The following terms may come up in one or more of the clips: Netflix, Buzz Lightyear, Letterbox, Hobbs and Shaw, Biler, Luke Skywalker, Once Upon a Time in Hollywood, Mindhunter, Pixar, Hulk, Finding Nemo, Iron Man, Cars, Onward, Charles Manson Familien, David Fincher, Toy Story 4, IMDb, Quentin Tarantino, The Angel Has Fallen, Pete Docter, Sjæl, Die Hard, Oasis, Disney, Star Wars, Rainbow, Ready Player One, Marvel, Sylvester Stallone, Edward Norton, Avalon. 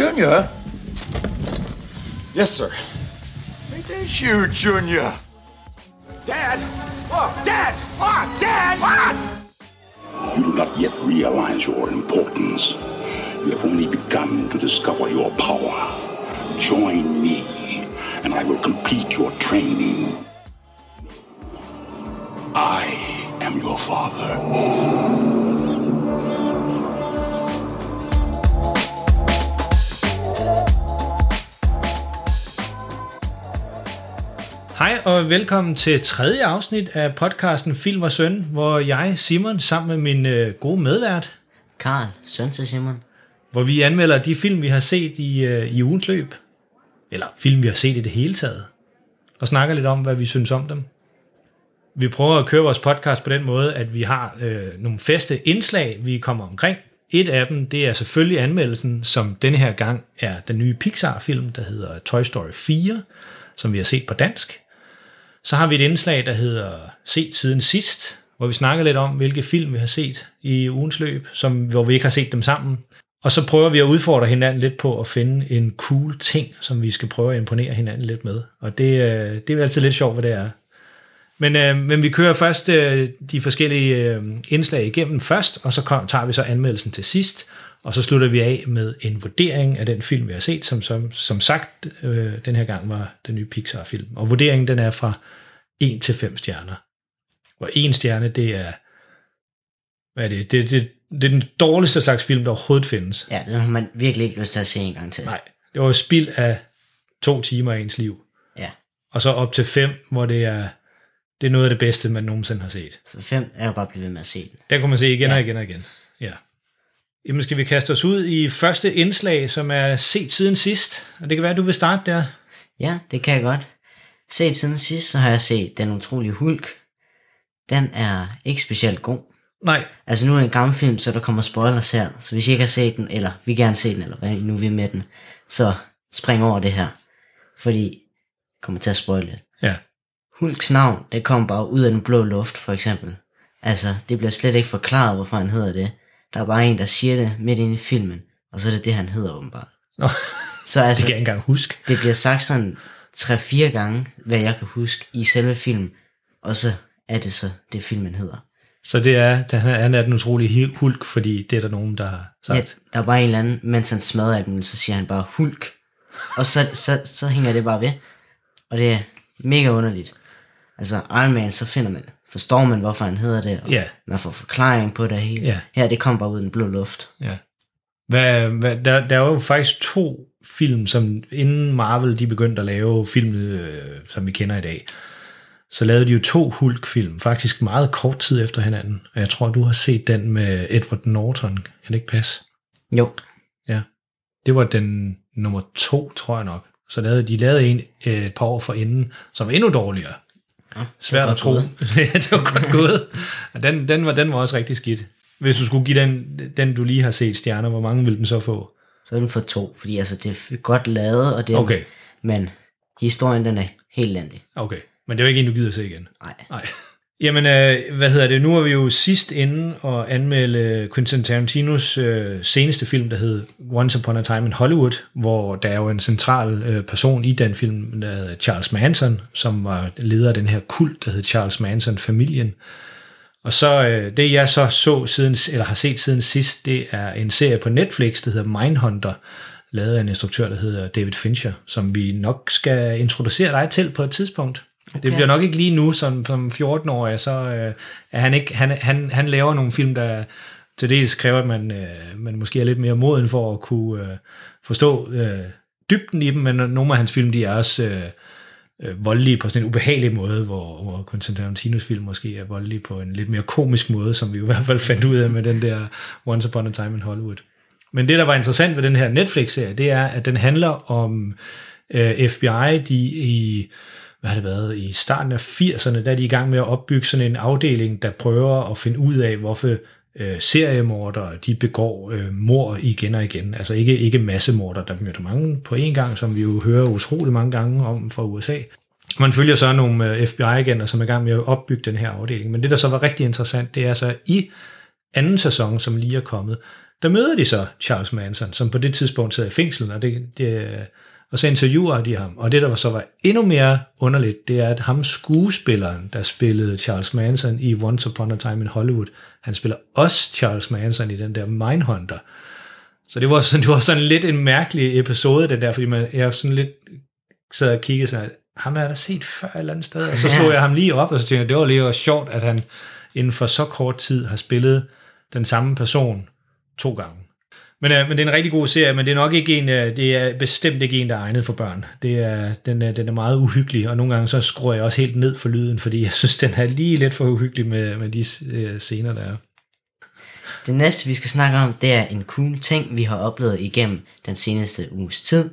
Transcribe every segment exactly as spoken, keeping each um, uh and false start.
Junior? Yes, sir. It is you, Junior. Dad! Oh, Dad! Oh, Dad! Oh! You do not yet realize your importance. You have only begun to discover your power. Join me, and I will complete your training. I am your father. Hej og velkommen til tredje afsnit af podcasten Film og Søn, hvor jeg, Simon, sammen med min øh, gode medvært, Karl, søn til Simon, hvor vi anmelder de film, vi har set i, øh, i ugens løb, eller film, vi har set i det hele taget, og snakker lidt om, hvad vi synes om dem. Vi prøver at køre vores podcast på den måde, at vi har øh, nogle faste indslag, vi kommer omkring. Et af dem, det er selvfølgelig anmeldelsen, som denne her gang er den nye Pixar-film, der hedder Toy Story fire, som vi har set på dansk. Så har vi et indslag, der hedder Set siden sidst, hvor vi snakker lidt om, hvilke film vi har set i ugens løb, som, hvor vi ikke har set dem sammen. Og så prøver vi at udfordre hinanden lidt på at finde en cool ting, som vi skal prøve at imponere hinanden lidt med. Og det, det er altid lidt sjovt, hvad det er. Men, øh, men vi kører først øh, de forskellige øh, indslag igennem først, og så kom, tager vi så anmeldelsen til sidst, og så slutter vi af med en vurdering af den film, vi har set, som som, som sagt øh, den her gang var den nye Pixar-film. Og vurderingen, den er fra en til fem stjerner. Og en stjerne, det er... Hvad er det? Det, det, det er den dårligste slags film, der overhovedet findes. Ja, den har man virkelig ikke lyst til at se en gang til. Nej, det var jo spild af to timer af ens liv. Ja. Og så op til fem, hvor det er... Det er noget af det bedste, man nogensinde har set. Så fem er jo bare blevet ved med at se den. Den kunne man se igen, ja, og igen og igen. Ja. Jamen skal vi kaste os ud i første indslag, som er set siden sidst. Og det kan være, at du vil starte der. Ja, det kan jeg godt. Set siden sidst, så har jeg set Den utrolige Hulk. Den er ikke specielt god. Nej. Altså nu er det en gammel film, så der kommer spoilers her. Så hvis I ikke har set den, eller vi gerne se den, eller hvad I nu vil med den, så spring over det her. Fordi jeg kommer til at spoil lidt. Ja. Hulks navn, det kom bare ud af den blå luft, for eksempel. Altså, det bliver slet ikke forklaret, hvorfor han hedder det. Der er bare en, der siger det midt inde i filmen, og så er det det, han hedder åbenbart. Nå, så, altså, det kan jeg ikke engang huske. Det bliver sagt sådan tre fire gange, hvad jeg kan huske, i selve filmen, og så er det så det, filmen hedder. Så det er, han er den utrolige Hulk, fordi det er der nogen, der har sagt. Ja, der er bare en eller anden, mens han smadrer dem, så siger han bare Hulk, og så, så, så hænger det bare ved, og det er mega underligt. Altså Iron Man, så finder man, forstår man, hvorfor han hedder det, og yeah, man får forklaring på det hele. Yeah. Her, det kom bare ud af den blå luft. Yeah. Hvad, hvad, der, der var jo faktisk to film, som inden Marvel, de begyndte at lave film, øh, som vi kender i dag, så lavede de jo to Hulk-film, faktisk meget kort tid efter hinanden. Og jeg tror, du har set den med Edward Norton. Kan det ikke passe? Jo. Ja. Det var den nummer to, tror jeg nok. Så lavede de lavede en øh, et par år forinden, som var endnu dårligere. Ja, svært at tro. Det var godt gået. Den, den, var, den var også rigtig skidt. Hvis du skulle give den, den du lige har set stjerner, hvor mange ville den så få? Så ville den få to, fordi altså, det er godt lavet, og det, okay, men historien, den er helt landig. Okay, men det er jo ikke en, du gider se igen. Nej. Nej. Jamen, øh, hvad hedder det? Nu er vi jo sidst inde og anmelde Quentin Tarantinos øh, seneste film, der hed Once Upon a Time in Hollywood, hvor der er jo en central øh, person i den film, der hedder Charles Manson, som var leder af den her kult, der hed Charles Manson Familien. Og så øh, det, jeg så, så siden, eller har set siden sidst, det er en serie på Netflix, der hedder Mindhunter, lavet af en instruktør, der hedder David Fincher, som vi nok skal introducere dig til på et tidspunkt. Okay. Det bliver nok ikke lige nu, som, som fjorten-årig, så øh, er han ikke, han, han, han laver nogle film, der til dels kræver, at man, øh, man måske er lidt mere moden for at kunne øh, forstå øh, dybden i dem, men nogle af hans film, de er også øh, øh, voldelige på sådan en ubehagelig måde, hvor, hvor Quentin Tarantinos film måske er voldelige på en lidt mere komisk måde, som vi i hvert fald fandt ud af med den der Once Upon a Time in Hollywood. Men det, der var interessant ved den her Netflix-serie, det er, at den handler om øh, F B I, de i... hvad har det været, i starten af firserne, der er de i gang med at opbygge sådan en afdeling, der prøver at finde ud af, hvorfor øh, seriemordere, de begår øh, mord igen og igen. Altså ikke, ikke massemordere, der myrder mange på én gang, som vi jo hører utroligt mange gange om fra U S A. Man følger så nogle øh, F B I-agenter, som er i gang med at opbygge den her afdeling. Men det, der så var rigtig interessant, det er så i anden sæson, som lige er kommet, Der møder de så Charles Manson, som på det tidspunkt sad i fængsel, og, det, det, og så interviewer de ham. Og det, der så var endnu mere underligt, det er, at ham skuespilleren, der spillede Charles Manson i Once Upon a Time in Hollywood, han spiller også Charles Manson i den der Mindhunter. Så det var sådan, det var sådan lidt en mærkelig episode, den der, fordi man, jeg sådan lidt sad og kiggede sådan, ham har jeg da set før et eller andet sted, og så slog jeg ham lige op, og så tænkte jeg, det var lige sjovt, at han inden for så kort tid har spillet den samme person to gange. Men, øh, men det er en rigtig god serie, men det er nok ikke en, øh, det er bestemt ikke en, der er egnet for børn. Det er, den, øh, den er meget uhyggelig, og nogle gange så skruer jeg også helt ned for lyden, fordi jeg synes, den er lige lidt for uhyggelig med, med de øh, scener, der er. Det næste, vi skal snakke om, det er en cool ting, vi har oplevet igennem den seneste uges tid.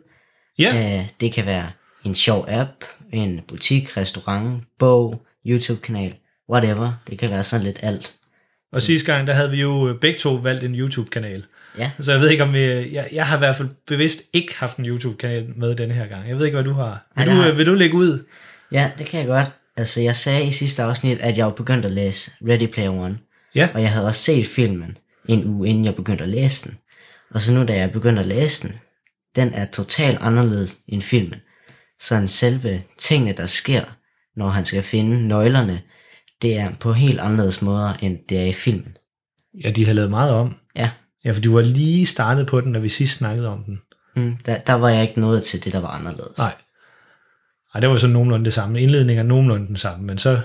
Yeah. Øh, det kan være en sjov app, en butik, restaurant, bog, YouTube-kanal, whatever. Det kan være sådan lidt alt. Og sidste gang, der havde vi jo begge to valgt en YouTube-kanal. Ja. Så jeg ved ikke, om vi, jeg, jeg har i hvert fald bevidst ikke haft en YouTube-kanal med denne her gang. Jeg ved ikke, hvad du har. Vil, Ej, du, har... vil du lægge ud? Ja, det kan jeg godt. Altså, jeg sagde i sidste afsnit, at jeg var begyndt at læse Ready Player One. Ja. Og jeg havde også set filmen en uge, inden jeg begyndte at læse den. Og så nu, da jeg begyndte at læse den, den er totalt anderledes end filmen. Sådan selve tingene, der sker, når han skal finde nøglerne, det er på helt anderledes måder, end det er i filmen. Ja, de har lavet meget om. Ja. Ja, for du var lige startet på den, da vi sidst snakkede om den. Mm, der, der var jeg ikke nået til det, der var anderledes. Nej. Ej, det var så nogenlunde det samme. Indledningen er nogenlunde den samme, men så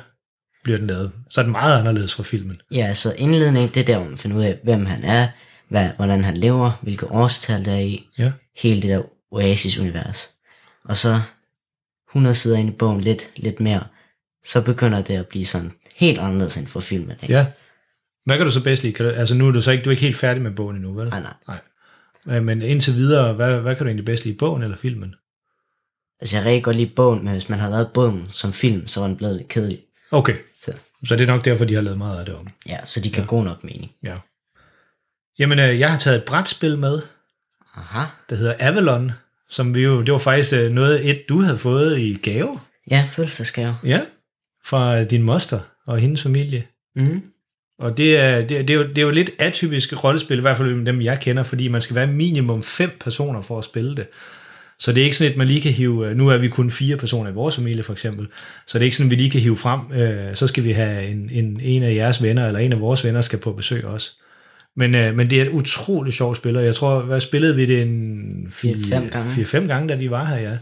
bliver den lavet. Så er den meget anderledes fra filmen. Ja, så indledningen, det er der, hvor man finder ud af, hvem han er, hvad, hvordan han lever, hvilke årstal der er i. Ja. Hele det der Oasis-univers. Og så hundrede sider inde i bogen, lidt, lidt mere, så begynder det at blive sådan helt anderledes end for filmen. Ikke? Ja. Hvad kan du så bedst lide? Kan du, altså nu er du så ikke, du er ikke helt færdig med bogen endnu, vel? Nej, nej. nej. Men indtil videre, hvad, hvad kan du egentlig bedst lide? Bogen eller filmen? Altså jeg rigtig godt lide bogen, men hvis man har lavet bogen som film, så var den blevet lidt kedelig. Okay. Så, så det er nok derfor, de har lavet meget af det om. Ja, så de kan ja. gå nok mening. Ja. Jamen, jeg har taget et brætspil med. Aha. Det hedder Avalon, som vi jo, det var faktisk noget, et du havde fået i gave. Ja, fødselsdagsgave. Ja. Fra din moster og hendes familie. Mm. Og det er, det, er, det, er jo, det er jo lidt atypiske rollespil, i hvert fald med dem, jeg kender, fordi man skal være minimum fem personer for at spille det. Så det er ikke sådan, at man lige kan hive... Nu er vi kun fire personer i vores familie, for eksempel. Så det er ikke sådan, at vi lige kan hive frem. Øh, så skal vi have en, en, en af jeres venner, eller en af vores venner, skal på besøg også. Men, øh, men det er et utroligt sjovt spil, og jeg tror, hvad spillede vi det en... fire-fem gange, da de var her, ja.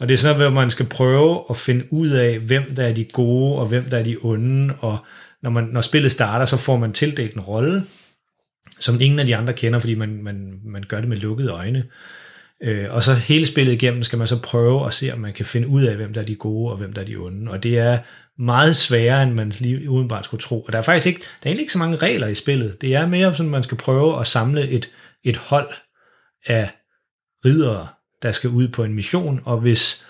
Og det er sådan, at man skal prøve at finde ud af, hvem der er de gode, og hvem der er de onde, og når, man, når spillet starter, så får man tildelt en rolle, som ingen af de andre kender, fordi man, man, man gør det med lukkede øjne. Øh, og så hele spillet igennem skal man så prøve at se, om man kan finde ud af, hvem der er de gode, og hvem der er de onde. Og det er meget sværere, end man lige udenbart skulle tro. Og der er faktisk ikke, der er egentlig ikke så mange regler i spillet. Det er mere sådan, at man skal prøve at samle et, et hold af riddere, der skal ud på en mission, og hvis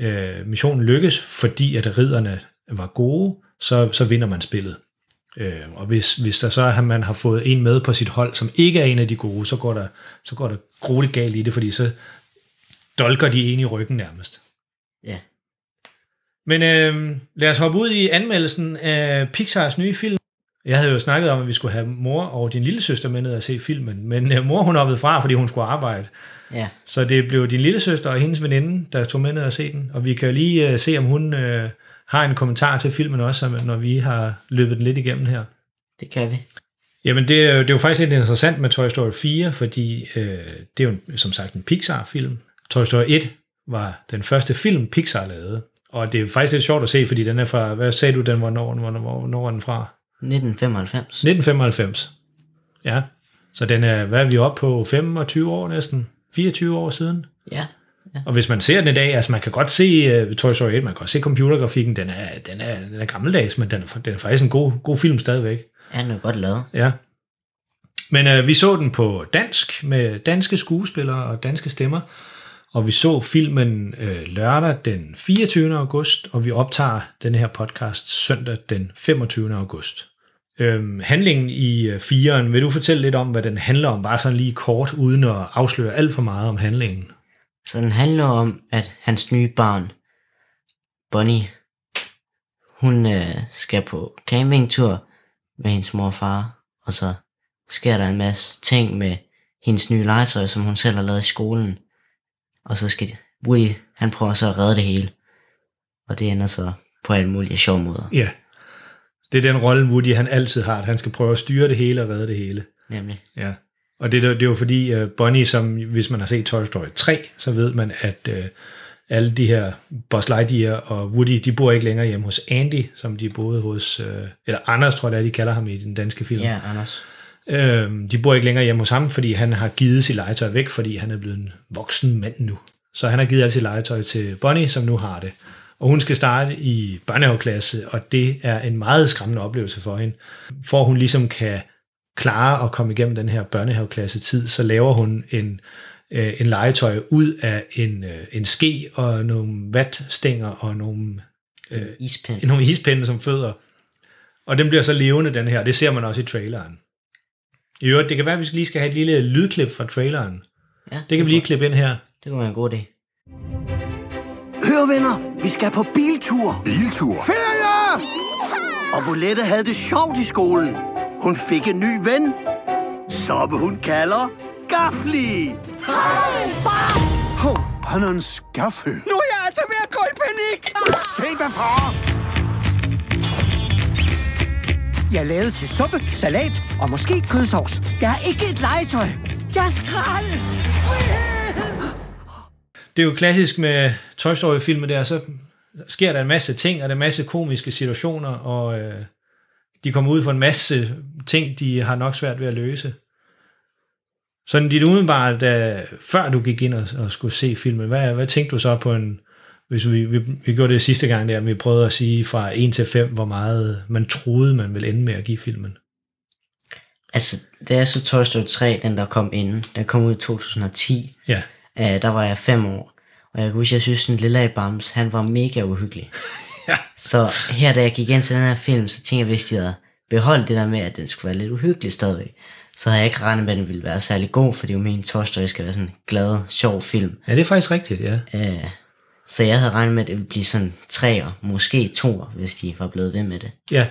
øh, missionen lykkes, fordi at ridderne var gode, så, så vinder man spillet. Øh, og hvis, hvis der så er, at man har fået en med på sit hold, som ikke er en af de gode, så går der, så går der grueligt galt i det, fordi så dolker de en i ryggen nærmest. Ja. Men øh, lad os hoppe ud i anmeldelsen af Pixars nye film. Jeg havde jo snakket om, at vi skulle have mor og din lille søster med ned og se filmen, men øh, mor hun hoppede fra, fordi hun skulle arbejde. Ja. Så det blev din lille søster og hendes veninde, der tog med ned og se den. Og vi kan jo lige øh, se, om hun øh, har en kommentar til filmen også, når vi har løbet den lidt igennem her. Det kan vi. Jamen det er jo, det er jo faktisk lidt interessant med Toy Story fire, fordi øh, det er jo en, som sagt en Pixar-film. Toy Story et var den første film, Pixar lavede. Og det er faktisk lidt sjovt at se, fordi den er fra, hvad sagde du, den var når, når, når, når den fra? nitten femoghalvfems. nitten femoghalvfems, ja. Så den er, hvad er vi oppe på, femogtyve år næsten? fireogtyve år siden. Ja, ja. Og hvis man ser den i dag, altså man kan godt se uh, Toy Story et, man kan godt se computergrafikken, den er, den er, den er gammeldags, men den er, den er faktisk en god, god film stadigvæk. Ja, den er godt lavet. Ja. Men uh, vi så den på dansk, med danske skuespillere og danske stemmer, og vi så filmen uh, lørdag den fireogtyvende august, og vi optager den her podcast søndag den femogtyvende august. Øhm, handlingen i øh, fireren, vil du fortælle lidt om, hvad den handler om, bare sådan lige kort, uden at afsløre alt for meget om handlingen? Så den handler om, at hans nye barn, Bonnie, hun øh, skal på campingtur med hendes mor og far, og så sker der en masse ting med hendes nye legetøj, som hun selv har lavet i skolen. Og så skal Woody, han prøver så at redde det hele. Og det ender så på alle mulige sjove måder. Ja, det er den rolle, Woody han altid har, at han skal prøve at styre det hele og redde det hele. Nemlig. Ja. Og det, det er jo fordi uh, Bonnie, som hvis man har set Toy Story tre, så ved man, at uh, alle de her Buzz Lightyear og Woody, de bor ikke længere hjemme hos Andy, som de boede hos, uh, eller Anders tror jeg, de kalder ham i den danske film. Ja, Anders. Uh, de bor ikke længere hjemme hos ham, fordi han har givet sit legetøj væk, fordi han er blevet en voksen mand nu. Så han har givet alt sit legetøj til Bonnie, som nu har det. Og hun skal starte i børnehaveklasse, og det er en meget skræmmende oplevelse for hende. For hun ligesom kan klare at komme igennem den her børnehaveklasse-tid, så laver hun en, øh, en legetøj ud af en, øh, en ske og nogle vatstænger og nogle, øh, ispinde. nogle ispinde som fødder. Og den bliver så levende, den her. Det ser man også i traileren. I øvrigt, det kan være, at vi lige skal have et lille lydklip fra traileren. Ja, det, det kan vi lige klippe ind her. Det kunne være en god idé. Hør venner, vi skal på biltur. Biltur? Ferie! Og Bolette havde det sjovt i skolen. Hun fik en ny ven, som hun kalder Gafli. Hej! Hov, han er en skaffe. Nu er jeg altså ved at gå i panik. Se dig fra. Jeg lavede til suppe, salat og måske kødsovs. Jeg er ikke et legetøj. Jeg er skrald. Det er jo klassisk med Toy Story-filmer der, så sker der en masse ting, og der er en masse komiske situationer, og øh, de kommer ud for en masse ting, de har nok svært ved at løse. Sådan dit udenbart, da, før du gik ind og, og skulle se filmen, hvad, hvad tænkte du så på en, hvis vi, vi, vi gjorde det sidste gang der, vi prøvede at sige fra en til fem, hvor meget man troede, man ville ende med at give filmen? Altså, det er så Toy Story tre, den der kom inden, den kom ud i to tusind og ti. Ja. Uh, der var jeg fem år, og jeg kan huske, jeg synes, den lille Bams, han var mega uhyggelig. Ja. Så her, da jeg gik ind til den her film, så tænkte jeg, hvis de havde beholdt det der med, at den skulle være lidt uhyggelig stadigvæk, så havde jeg ikke regnet med, at den ville være særlig god, fordi jo min Toy Story skal være sådan en glad, sjov film. Ja, det er faktisk rigtigt, ja. Uh, så jeg havde regnet med, at det ville blive sådan treer, måske toer, hvis de var blevet ved med det. Ja.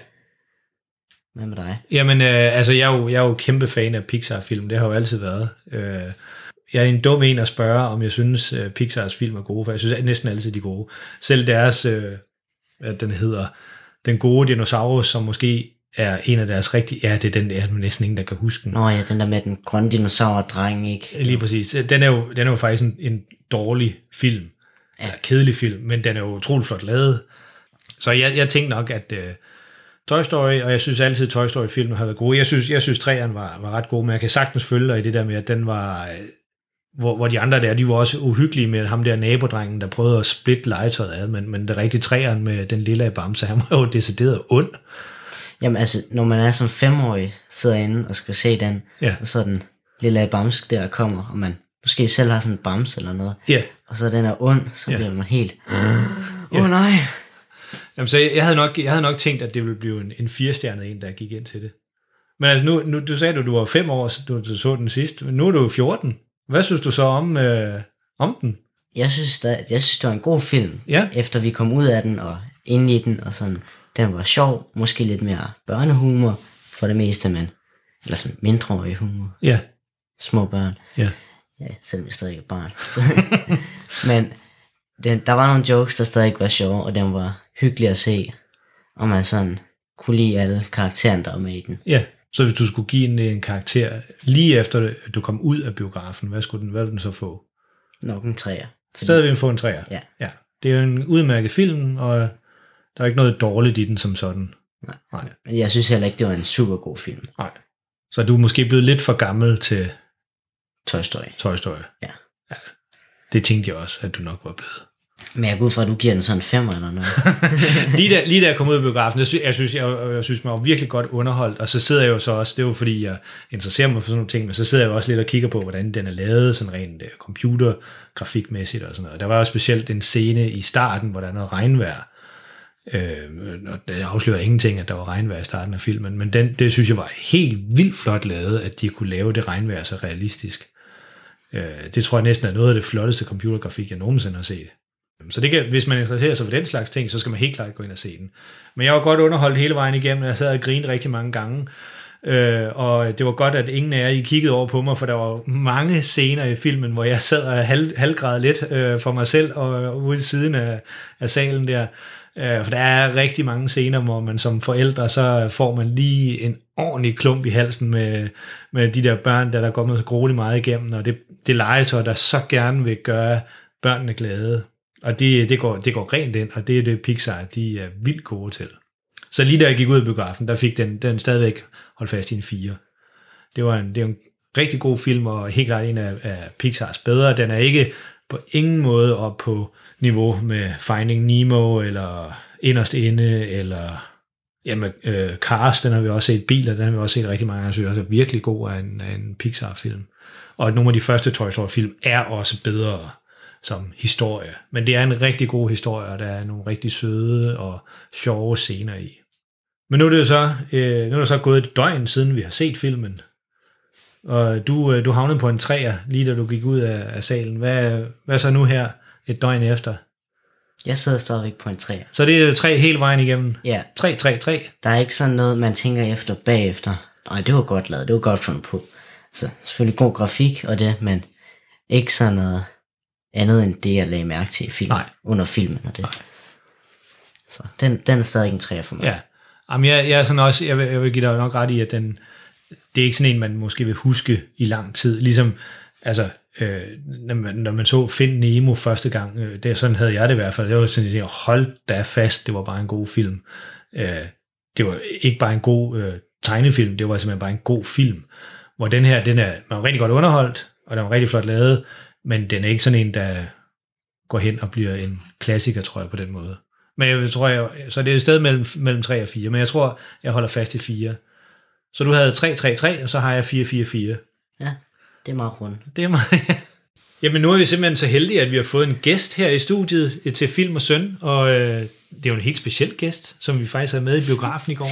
Hvad med dig? Jamen, øh, altså, jeg er, jo, jeg er jo kæmpe fan af Pixar-film, det har jo altid været. Øh, Jeg er en dum en at spørge, om jeg synes, uh, Pixars film er gode, for jeg synes at næsten altid de er gode. Selv deres, uh, at den hedder Den Gode Dinosaurus, som måske er en af deres rigtige... Ja, det er den der, næsten ingen, der kan huske den. Nå ja, den der med den grønne dinosaur-dreng, ikke? Lige præcis. Den er jo, den er jo faktisk en, en dårlig film, ja. Eller kedelig film, men den er jo utrolig flot lavet. Så jeg, jeg tænkte nok, at... Uh, Toy Story, og jeg synes altid, Toy Story-filmen har været gode. Jeg synes, jeg synes træerne var, var ret gode, men jeg kan sagtens følge dig i det der med, at den var... Hvor, hvor de andre der, de var også uhyggelige med ham der nabodrengen, der prøvede at splitte legetøjet ad, men, men det rigtige træeren med den lille Bamse, han var jo decideret ond. Jamen altså, når man er som femårig, sidder inde og skal se den, ja. Og så den lille Bamse der kommer, og man måske selv har sådan en bamse eller noget, ja. Og så den er ond, så ja. Bliver man helt, åh oh, ja. Nej. Jamen så jeg havde nok, jeg havde nok tænkt, at det ville blive en, en firestjernet en, der gik ind til det. Men altså, nu, nu du sagde, at du var fem år, du, du så den sidst, men nu er du fjorten. Hvad synes du så om, øh, om den? Jeg synes, der, jeg synes, det var en god film, ja. Efter vi kom ud af den og ind i den, og sådan, den var sjov, måske lidt mere børnehumor for det meste, men eller sådan mindreårig humor. Ja. Små børn. Ja. Ja, selvom jeg stadig er barn. Men den, der var nogle jokes, der stadig var sjove, og den var hyggelig at se, og man sådan kunne lide alle karaktererne, der var med i den. Ja. Så hvis du skulle give en, en karakter, lige efter du kom ud af biografen, hvad skulle den, hvad ville den så få? Nok en træer. Fordi... Så ville den få en træer? Ja. Ja. Det er jo en udmærket film, og der er ikke noget dårligt i den som sådan. Nej. Nej. Men jeg synes heller ikke, det var en super god film. Nej. Så du er måske blevet lidt for gammel til... Toy Story. Toy Story. Ja. Ja. Det tænkte jeg også, at du nok var blevet. Men jeg går ud fra, at du giver den sådan femmer eller noget. lige, da, lige da jeg kom ud af biografen, jeg synes, jeg synes, jeg, jeg synes, man var virkelig godt underholdt, og så sidder jeg jo så også, det er jo fordi, jeg interesserer mig for sådan nogle ting, men så sidder jeg jo også lidt og kigger på, hvordan den er lavet, sådan rent computergrafikmæssigt og sådan noget. Der var jo specielt en scene i starten, hvor der er noget regnvejr, øh, og det afslører ingenting, at der var regnvejr i starten af filmen, men den, det synes jeg var helt vildt flot lavet, at de kunne lave det regnvejr så realistisk. Øh, det tror jeg næsten er noget af det flotteste computergrafik, jeg nogensinde har set. Så det kan, hvis man interesserer sig for den slags ting, så skal man helt klart gå ind og se den. Men jeg var godt underholdt hele vejen igennem, og jeg sad og grinede rigtig mange gange. Øh, og det var godt, at ingen af jer I kiggede over på mig, for der var mange scener i filmen, hvor jeg sad og halv, halvgræd lidt øh, for mig selv og ude i siden af, af salen der. Øh, for der er rigtig mange scener, hvor man som forældre, så får man lige en ordentlig klump i halsen med, med de der børn, der der går med så grueligt meget igennem, og det, det legetøj, der så gerne vil gøre børnene glade. Og det, det, går, det går rent ind, og det er det Pixar, de er vildt gode til. Så lige da jeg gik ud af biografen, der fik den, den stadigvæk holdt fast i en fire. Det var en, det var en rigtig god film, og helt klart en af, af Pixars bedre. Den er ikke på ingen måde op på niveau med Finding Nemo, eller Inderst Inde, eller jamen, øh, Cars, den har vi også set, Biler, den har vi også set rigtig mange gange, så det er også virkelig god af en, af en Pixar-film. Og nogle af de første Toy Story-film er også bedre som historie. Men det er en rigtig god historie, og der er nogle rigtig søde og sjove scener i. Men nu er det jo så, øh, nu er det så gået et døgn, siden vi har set filmen. Og du, øh, du havnede på en træer, lige da du gik ud af, af salen. Hvad, hvad så nu her, et døgn efter? Jeg sidder stadigvæk på en træer. Så det er tre hele vejen igennem? Ja. Tre, tre, tre. Der er ikke sådan noget, man tænker efter bagefter. Nej, det var godt lavet, det var godt fundet på. Så selvfølgelig god grafik og det, men ikke sådan noget andet end det, jeg lagde mærke til i filmen, under filmen og det. Nej. Så den, den er stadig en træer for mig. Ja. Jamen, jeg, jeg, er sådan også, jeg, vil, jeg vil give dig nok ret i, at den, det er ikke sådan en, man måske vil huske i lang tid. Ligesom, altså, øh, når, man, når man så Find Nemo første gang, øh, det, sådan havde jeg det i hvert fald. Det var sådan, at jeg holdt da fast, det var bare en god film. Øh, det var ikke bare en god øh, tegnefilm, det var simpelthen bare en god film. Hvor den her, den er, man var rigtig godt underholdt, og den var rigtig flot lavet, men den er ikke sådan en, der går hen og bliver en klassiker, tror jeg, på den måde. Men jeg tror, jeg, så det er et sted mellem, mellem tre og fire, men jeg tror, jeg holder fast i fire. Så du havde tre, tre, tre, og så har jeg fire, fire, fire. Ja, det er meget rundt. Det er meget, ja. Jamen nu er vi simpelthen så heldige, at vi har fået en gæst her i studiet til Film og Søn, og øh, det er jo en helt speciel gæst, som vi faktisk havde med i biografen i går.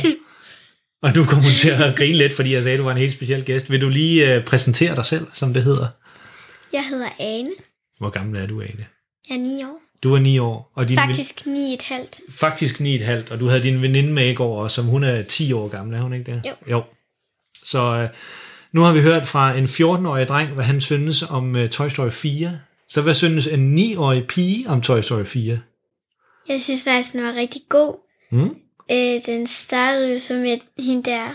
Og du kommer til at grine lidt, fordi jeg sagde, at du var en helt speciel gæst. Vil du lige øh, præsentere dig selv, som det hedder? Jeg hedder Ane. Hvor gammel er du, Ane? Jeg er ni år. Du er ni år. Og din Faktisk ven... ni et halvt. Faktisk ni et halvt, og du havde din veninde med i går, som hun er ti år gammel, er hun ikke det? Jo. jo. Så øh, nu har vi hørt fra en fjorten-årig dreng, hvad han synes om øh, Toy Story fire. Så hvad synes en ni-årig pige om Toy Story fire? Jeg synes faktisk, den var rigtig god. Mm? Øh, den startede jo så med hende der...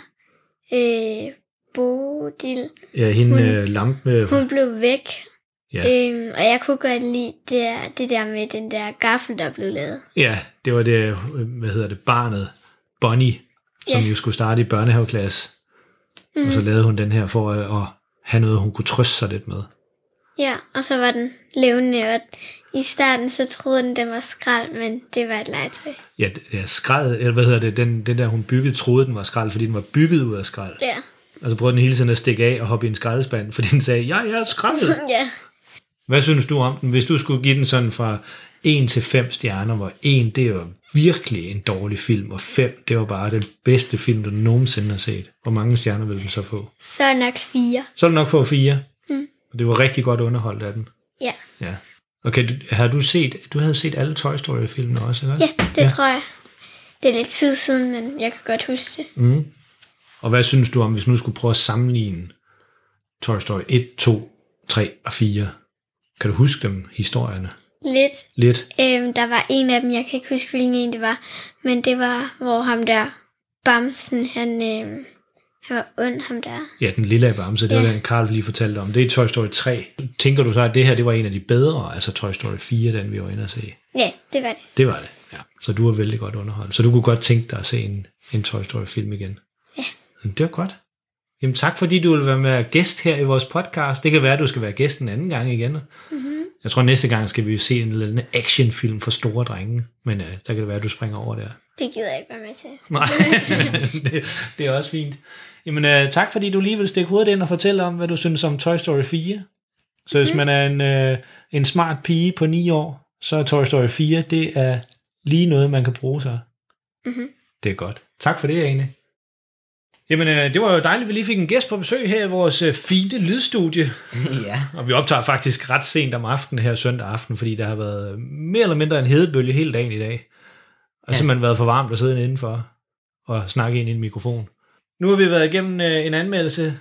Øh, Bodil. Ja, hende hun, øh, lampe... Hun blev væk. Ja. Øhm, og jeg kunne godt lide det der, det der med den der gaffel, der blev lavet. Ja, det var det, hvad hedder det, barnet, Bonnie, som ja. jo skulle starte i børnehaveklasse. Mm-hmm. Og så lavede hun den her for at have noget, hun kunne trøste sig lidt med. Ja, og så var den levende, og i starten så troede den, den var skrald, men det var et legetøj. Ja, ja skrald, eller hvad hedder det, den, den der hun byggede, troede den var skrald, fordi den var bygget ud af skrald. Ja. Og så prøvede den hele tiden at stikke af og hoppe i en skraldespand, fordi den sagde, ja, jeg er skraldet. Ja. Hvad synes du om den? Hvis du skulle give den sådan fra en til fem stjerner, hvor en, det var virkelig en dårlig film, og fem, det var bare den bedste film, du nogensinde har set. Hvor mange stjerner ville den så få? Så nok fire. Så er den nok få fire? Mm. Og det var rigtig godt underholdt af den? Ja. Ja. Okay, har du set, du havde set alle Toy Story-filmene også, eller? Ja, det ja. tror jeg. Det er lidt tid siden, men jeg kan godt huske det. Mm. Og hvad synes du om, hvis nu skulle prøve at sammenligne Toy Story et, to, tre og fire? Kan du huske dem, historierne? Lidt. Lidt? Øhm, der var en af dem, jeg kan ikke huske, hvilken en det var, men det var, hvor ham der, Bamsen, han, øhm, han var ond, ham der. Ja, den lille af Bamse, det ja. var den, Carl lige fortalte om. Det er Toy Story tre. Tænker du så, at det her, det var en af de bedre, altså Toy Story fire, den vi var inde og se? Ja, det var det. Det var det, ja. Så du var vældig godt underholdt. Så du kunne godt tænke dig at se en, en Toy Story-film igen? Ja. Det var godt. Jamen tak, fordi du vil være med gæst her i vores podcast. Det kan være, at du skal være gæst en anden gang igen. Mm-hmm. Jeg tror, næste gang skal vi jo se en lille actionfilm for store drenge. Men øh, der kan det være, at du springer over der. Det gider jeg ikke være med til. Nej, det, det er også fint. Jamen øh, tak, fordi du lige vil stikke hovedet ind og fortælle om, hvad du synes om Toy Story fire. Så hvis mm-hmm. man er en, øh, en smart pige på ni år, så er Toy Story fire, det er lige noget, man kan bruge sig. Mm-hmm. Det er godt. Tak for det, Ane. Jamen, det var jo dejligt, at vi lige fik en gæst på besøg her i vores fine lydstudie. Ja. Og vi optager faktisk ret sent om aftenen her søndag aften, fordi der har været mere eller mindre en hedebølge hele dagen i dag. Og ja. simpelthen været for varmt at sidde indenfor og snakke ind i en mikrofon. Nu har vi været igennem øh, en anmeldelse.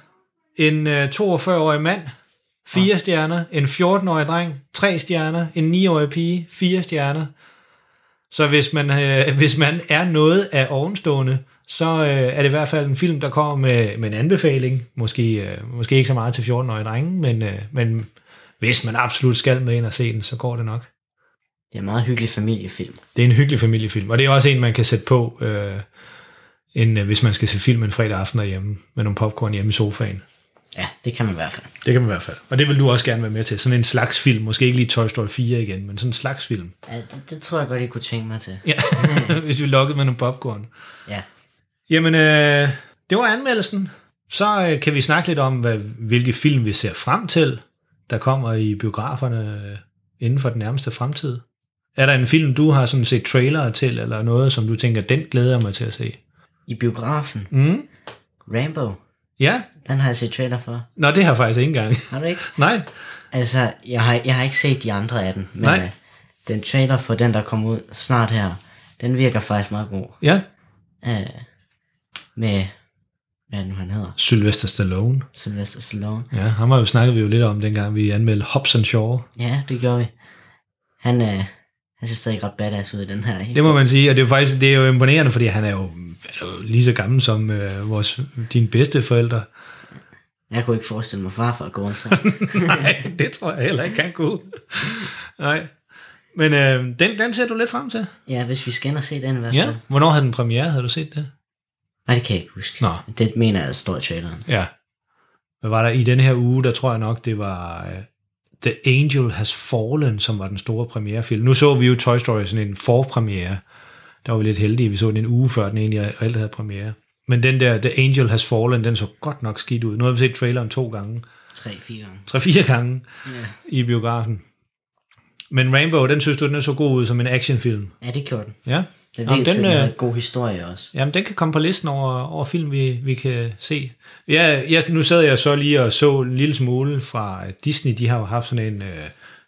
En øh, toogfyrre-årig mand, fire ja. stjerner. En fjorten-årig dreng, tre stjerner. En ni-årig pige, fire stjerner. Så hvis man, øh, hvis man er noget af ovenstående, så øh, er det i hvert fald en film, der kommer med, med en anbefaling. Måske, øh, måske ikke så meget til fjorten-årige drenge, men, øh, men hvis man absolut skal med ind og se den, så går det nok. Det er en meget hyggelig familiefilm. Det er en hyggelig familiefilm, og det er også en, man kan sætte på, øh, en, hvis man skal se film en fredag aften derhjemme, med nogle popcorn hjemme i sofaen. Ja, det kan man i hvert fald. Det kan man i hvert fald. Og det vil du også gerne være med til. Sådan en slags film. Måske ikke lige Toy Story fire igen, men sådan en slags film. Ja, det, det tror jeg godt, I kunne tænke mig til. Ja, hvis vi lukkede med nogle popcorn. Ja. Jamen, øh, det var anmeldelsen. Så øh, kan vi snakke lidt om, hvad, hvilke film vi ser frem til, der kommer i biograferne øh, inden for den nærmeste fremtid. Er der en film, du har sådan set trailere til, eller noget, som du tænker, den glæder jeg mig til at se? I biografen? Mm. Rainbow. Ja. Den har jeg set trailer for. Nå, det har jeg faktisk ikke engang. Har du ikke? Nej. Altså, jeg har, jeg har ikke set de andre af den, men øh, den trailer for den, der kommer ud snart her, den virker faktisk meget god. Ja. Øh, med, hvad nu han hedder? Sylvester Stallone. Sylvester Stallone. Ja, ham har vi snakket vi jo lidt om, dengang vi anmeldte Hobbs and Shaw. Ja, det gjorde vi. Han, øh, han ser stadig ret badass ud i den her. Det må man sige, og det er jo faktisk det er jo imponerende, fordi han er jo, er jo lige så gammel som øh, vores, dine bedste forældre. Jeg kunne ikke forestille mig farfar at gå rundt sådan. Nej, det tror jeg heller ikke, han kunne. Nej. Men øh, den, den ser du lidt frem til? Ja, hvis vi skal ind og se den i hvert fald. Ja, hvornår havde den premiere? Havde du set det? Nej, det kan jeg ikke huske. Nå. Det mener jeg, at står i traileren. Ja. Hvad var der i den her uge, der tror jeg nok, det var uh, The Angel Has Fallen, som var den store premierefilm. Nu så vi jo Toy Story sådan en forpremiere. Der var vi lidt heldige, vi så den en uge før, den egentlig reelt havde premiere. Men den der The Angel Has Fallen, den så godt nok skidt ud. Nu har vi set traileren to gange. Tre, fire gange. Tre, fire gange yeah. i biografen. Men Rainbow, den synes du, den er så god ud som en actionfilm? Ja, det gjorde den. Ja? Det er virkelig en god historie også. Jamen, den kan komme på listen over, over film, vi, vi kan se. Ja, jeg, nu sad jeg så lige og så en lille smule fra Disney. De har jo haft sådan en, øh,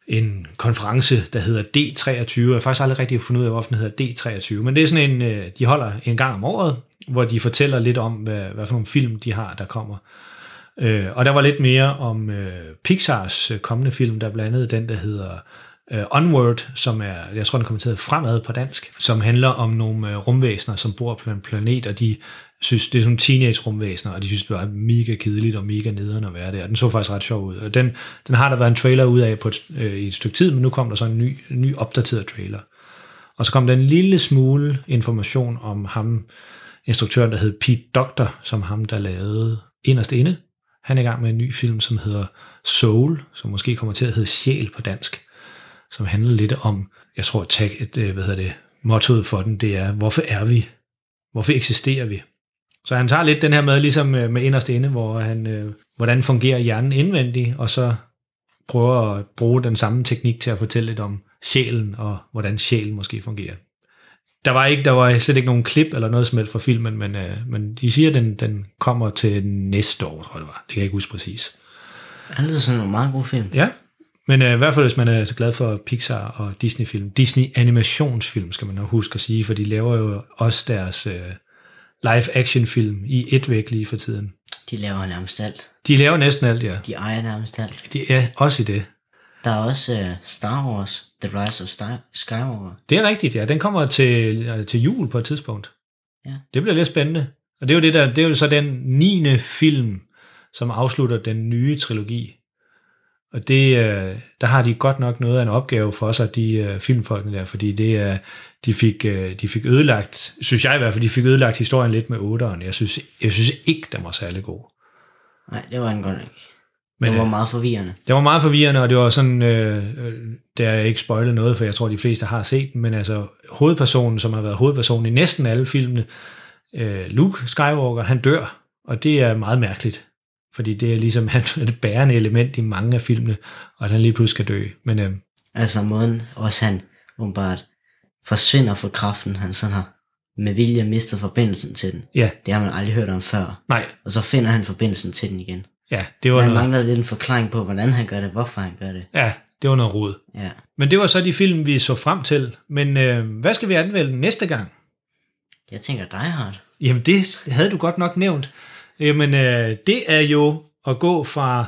en konference, der hedder D treogtyve. Jeg har faktisk aldrig rigtig fundet ud af, hvorfor den hedder D treogtyve. Men det er sådan en, øh, de holder en gang om året, hvor de fortæller lidt om, hvad, hvad for nogle film, de har, der kommer. Øh, og der var lidt mere om øh, Pixars kommende film, der blandt andet den, der hedder Uh, Onward, som er, jeg tror den kommer til at fremad på dansk, som handler om nogle uh, rumvæsener, som bor på en planet, og de synes, det er sådan teenage rumvæsener, og de synes, det var mega kedeligt og mega nederen at være der, og den så faktisk ret sjov ud, og den, den har der været en trailer ud af på et, øh, i et stykke tid, men nu kom der så en ny, ny opdateret trailer, og så kom der en lille smule information om ham, instruktøren, der hed Pete Docter, som ham, der lavede Inderst Inde. Han er i gang med en ny film, som hedder Soul, som måske kommer til at hedde Sjæl på dansk, som handler lidt om, jeg tror, tag, et, hvad hedder det, mottoet for den, det er, hvorfor er vi? Hvorfor eksisterer vi? Så han tager lidt den her med, ligesom med Inderst Inde, hvor han, hvordan fungerer hjernen indvendigt, og så prøver at bruge den samme teknik til at fortælle lidt om sjælen, og hvordan sjælen måske fungerer. Der var, ikke, der var slet ikke nogen klip eller noget som helst fra filmen, men, men de siger, at den, den kommer til næste år, tror jeg det var. Det kan jeg ikke huske præcis. Det er sådan en meget god film. Ja. Men øh, i hvert fald, hvis man er så glad for Pixar og Disney-film. Disney-animationsfilm, skal man nok huske at sige, for de laver jo også deres øh, live-action-film i et væk lige for tiden. De laver nærmest alt. De laver næsten alt, ja. De ejer nærmest alt. De er også i det. Der er også øh, Star Wars, The Rise of Star- Skywalker. Det er rigtigt, ja. Den kommer til, øh, til jul på et tidspunkt. Ja. Det bliver lidt spændende. Og det er jo, det der, det er jo så den niende film, som afslutter den nye trilogi. Og det, der har de godt nok noget af en opgave for sig, de filmfolkene der, fordi det, de, fik, de fik ødelagt, synes jeg i hvert fald, de fik ødelagt historien lidt med otteren. Jeg synes, jeg synes ikke, den var særlig god. Nej, det var den godt nok. Men det var meget forvirrende. Det var meget forvirrende, og det var sådan, øh, der er ikke spoilet noget, for jeg tror, de fleste har set den, men altså hovedpersonen, som har været hovedpersonen i næsten alle filmene, øh, Luke Skywalker, han dør, og det er meget mærkeligt. Fordi det er ligesom et bærende element i mange af filmene, og at han lige pludselig skal dø. Men, øhm, altså måden også han åbenbart forsvinder fra kraften, han sådan har med vilje mistet forbindelsen til den. Ja. Det har man aldrig hørt om før. Nej. Og så finder han forbindelsen til den igen. Ja, det var man noget... mangler lidt en forklaring på, hvordan han gør det, hvorfor han gør det. Ja, det var noget rod. Ja. Men det var så de film, vi så frem til. Men øh, hvad skal vi anvende næste gang? Jeg tænker Die Hard. Jamen det havde du godt nok nævnt. Jamen øh, det er jo at gå fra,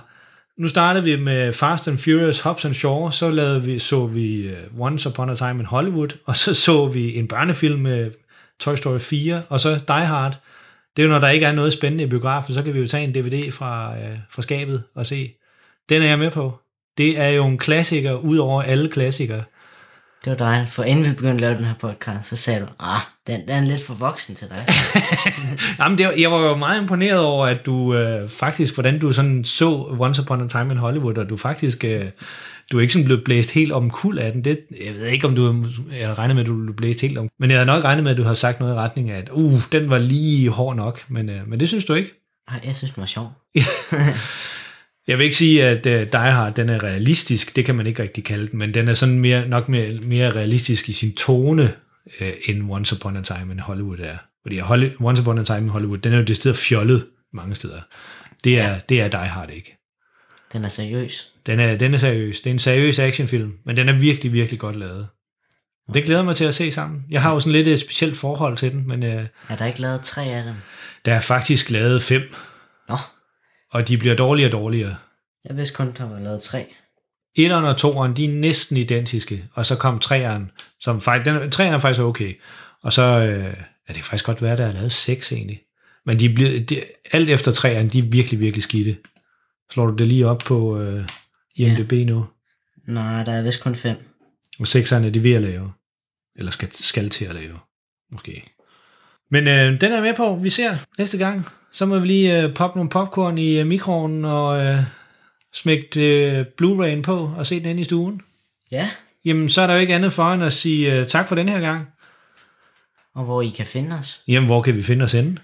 nu startede vi med Fast and Furious, Hobbs and Shaw, så lavede vi, så vi uh, Once Upon a Time in Hollywood, og så så vi en børnefilm med Toy Story fire, og så Die Hard. Det er jo, når der ikke er noget spændende i biografen, så kan vi jo tage en D V D fra, øh, fra skabet og se. Den er jeg med på. Det er jo en klassiker ud over alle klassikere. Det var dejligt, for inden vi begyndte at lave den her podcast, så sagde du, ah, den, den er lidt for voksen til dig. Jamen, det var, jeg var jo meget imponeret over, at du øh, faktisk, hvordan du sådan så Once Upon a Time in Hollywood, og du faktisk, øh, du er ikke sådan blevet blæst helt omkuld af den. Det, jeg ved ikke, om du, jeg regnede med, at du blev blæst helt omkuld, men jeg havde nok regnet med, at du havde sagt noget i retning af, at uh, den var lige hård nok, men, øh, men det synes du ikke? Nej, jeg synes, den var sjov. Jeg vil ikke sige, at uh, Die Hard, den er realistisk, det kan man ikke rigtig kalde den, men den er sådan mere, nok mere, mere realistisk i sin tone, uh, end Once Upon a Time in Hollywood er. Fordi Holly, Once Upon a Time in Hollywood, den er jo det sted fjollet mange steder. Det er, ja. Det er Die Hard ikke. Den er seriøs. Den er, den er seriøs. Det er en seriøs actionfilm, men den er virkelig, virkelig godt lavet. Det glæder mig til at se sammen. Jeg har jo sådan lidt et specielt forhold til den, men... Uh, er der ikke lavet tre af dem? Der er faktisk lavet fem. Nå. Og de bliver dårligere og dårligere. Jeg vidste kun, der var lavet tre. Etteren og toeren, de er næsten identiske. Og så kom treeren, som faktisk... Den, treeren er faktisk okay. Og så øh, er det faktisk godt være, der er lavet seks egentlig. Men de bliver... De, alt efter treeren, de er virkelig, virkelig skidte. Slår du det lige op på øh, I M D B ja. Nu? Nej, der er vist kun fem. Og sekseren er de ved at lave. Eller skal, skal til at lave. Okay. Men øh, den er med på. Vi ser næste gang. Så må vi lige øh, poppe nogle popcorn i øh, mikroovnen og øh, smække øh, Blu-ray'en på og se den inde i stuen. Ja. Jamen, så er der jo ikke andet for end at sige øh, tak for den her gang. Og hvor I kan finde os. Jamen, hvor kan vi finde os henne?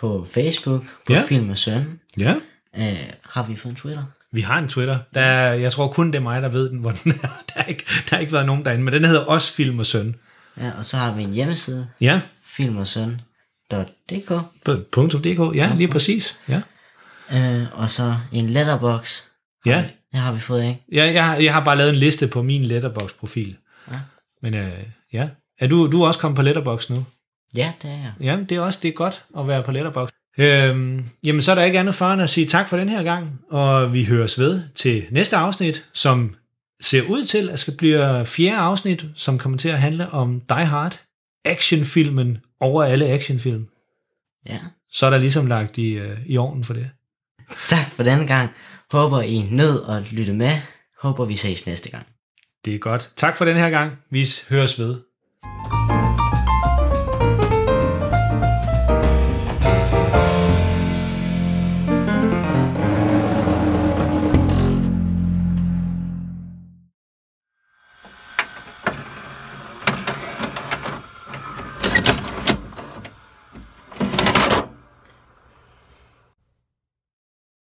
På Facebook, på ja. Film og Søn. Ja. Øh, har vi fået en Twitter? Vi har en Twitter. Der er, jeg tror kun det er mig, der ved den, hvor den er. Der har ikke, der er ikke været nogen derinde, men den hedder også Film og Søn. Ja, og så har vi en hjemmeside. Ja. Film og Søn. .dk. .dk, ja, lige præcis. Ja. Øh, og så en Letterbox. Ja. Har vi, det har vi fået, ikke? Ja, jeg har, jeg har bare lavet en liste på min Letterbox-profil. Ja. Men øh, ja. Er du, du er også kommet på Letterbox nu? Ja, det er jeg. Jamen, det er også det er godt at være på Letterbox. Øhm, jamen, så er der ikke andet for end at sige tak for den her gang, og vi høres ved til næste afsnit, som ser ud til at skal blive fjerde afsnit, som kommer til at handle om Die Hard, actionfilmen over alle actionfilm. Ja. Så er der ligesom lagt i, øh, i ovnen for det. Tak for denne gang. Håber I nød at lytte med. Håber vi ses næste gang. Det er godt. Tak for denne her gang. Vi høres ved.